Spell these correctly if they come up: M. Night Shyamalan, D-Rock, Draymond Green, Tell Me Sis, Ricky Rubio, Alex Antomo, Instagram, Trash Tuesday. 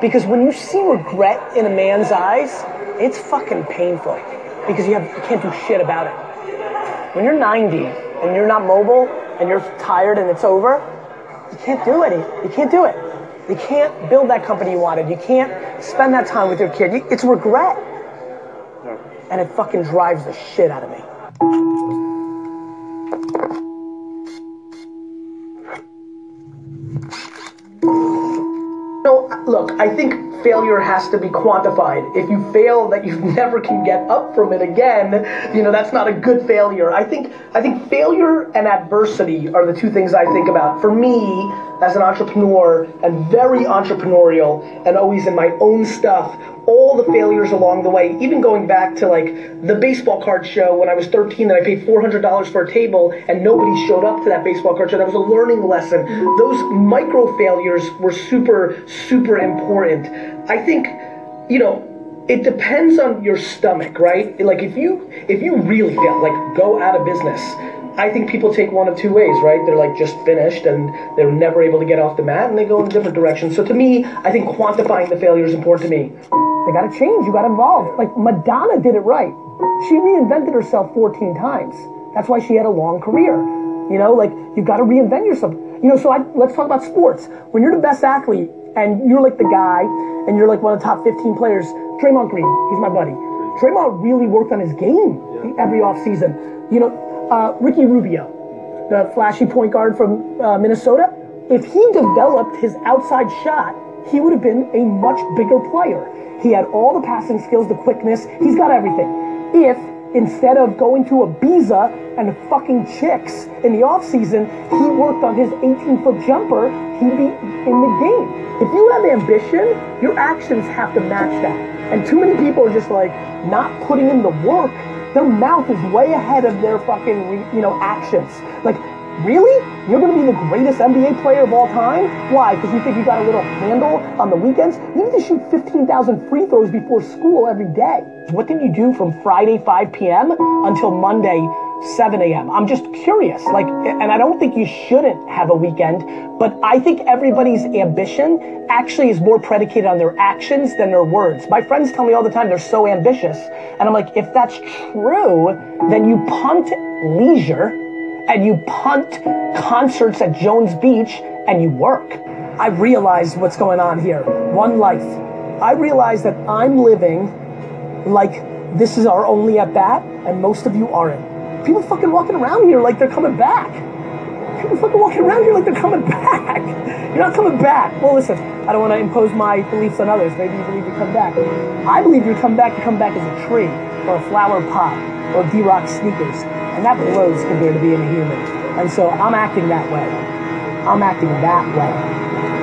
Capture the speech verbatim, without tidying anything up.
Because when you see regret in a man's eyes, it's fucking painful because you, have, you can't do shit about it. When you're ninety and you're not mobile and you're tired and it's over, you can't do it. You can't do it. You can't build that company you wanted. You can't spend that time with your kid. You, it's regret. And it fucking drives the shit out of me. So, look, I think failure has to be quantified. If you fail that you never can get up from it again, you know, that's not a good failure. I think I think failure and adversity are the two things I think about. For me, as an entrepreneur, and very entrepreneurial, and always in my own stuff, all the failures along the way, even going back to like the baseball card show when I was thirteen and I paid four hundred dollars for a table and nobody showed up to that baseball card show. That was a learning lesson. Those micro failures were super, super important. I think, you know, it depends on your stomach, right? Like if you if you really fail, like go out of business, I think people take one of two ways, right? They're like just finished and they're never able to get off the mat and they go in a different direction. So to me, I think quantifying the failure is important to me. They gotta change, you gotta evolve. Like Madonna did it right. She reinvented herself fourteen times. That's why she had a long career. You know, like you've gotta reinvent yourself. You know, so I, let's talk about sports. When you're the best athlete and you're like the guy and you're like one of the top fifteen players, Draymond Green, he's my buddy. Draymond really worked on his game every offseason. You know, Uh, Ricky Rubio, the flashy point guard from uh, Minnesota, if he developed his outside shot, he would have been a much bigger player. He had all the passing skills, the quickness, he's got everything. If, instead of going to Ibiza and fucking chicks in the offseason, he worked on his eighteen-foot jumper, he'd be in the game. If you have ambition, your actions have to match that. And too many people are just like, not putting in the work. Their mouth is way ahead of their fucking, you know, actions. Like, really? You're going to be the greatest N B A player of all time? Why? Because you think you got a little handle on the weekends? You need to shoot fifteen thousand free throws before school every day. What did you do from Friday five p.m. until Monday seven a.m.? I'm just curious. Like, and I don't think you shouldn't have a weekend, but I think everybody's ambition actually is more predicated on their actions than their words. My friends tell me all the time they're so ambitious, and I'm like, if that's true, then you punt leisure, and you punt concerts at Jones Beach, and you work. I realize what's going on here. One life. I realize that I'm living like this is our only at bat, and most of you aren't. People fucking walking around here like they're coming back. People fucking walking around here like they're coming back. You're not coming back. Well, listen, I don't want to impose my beliefs on others. Maybe you believe you come back. I believe you come back, you come back as a tree, or a flower pot, or D-Rock sneakers. And that blows compared to being a human. And so I'm acting that way. I'm acting that way.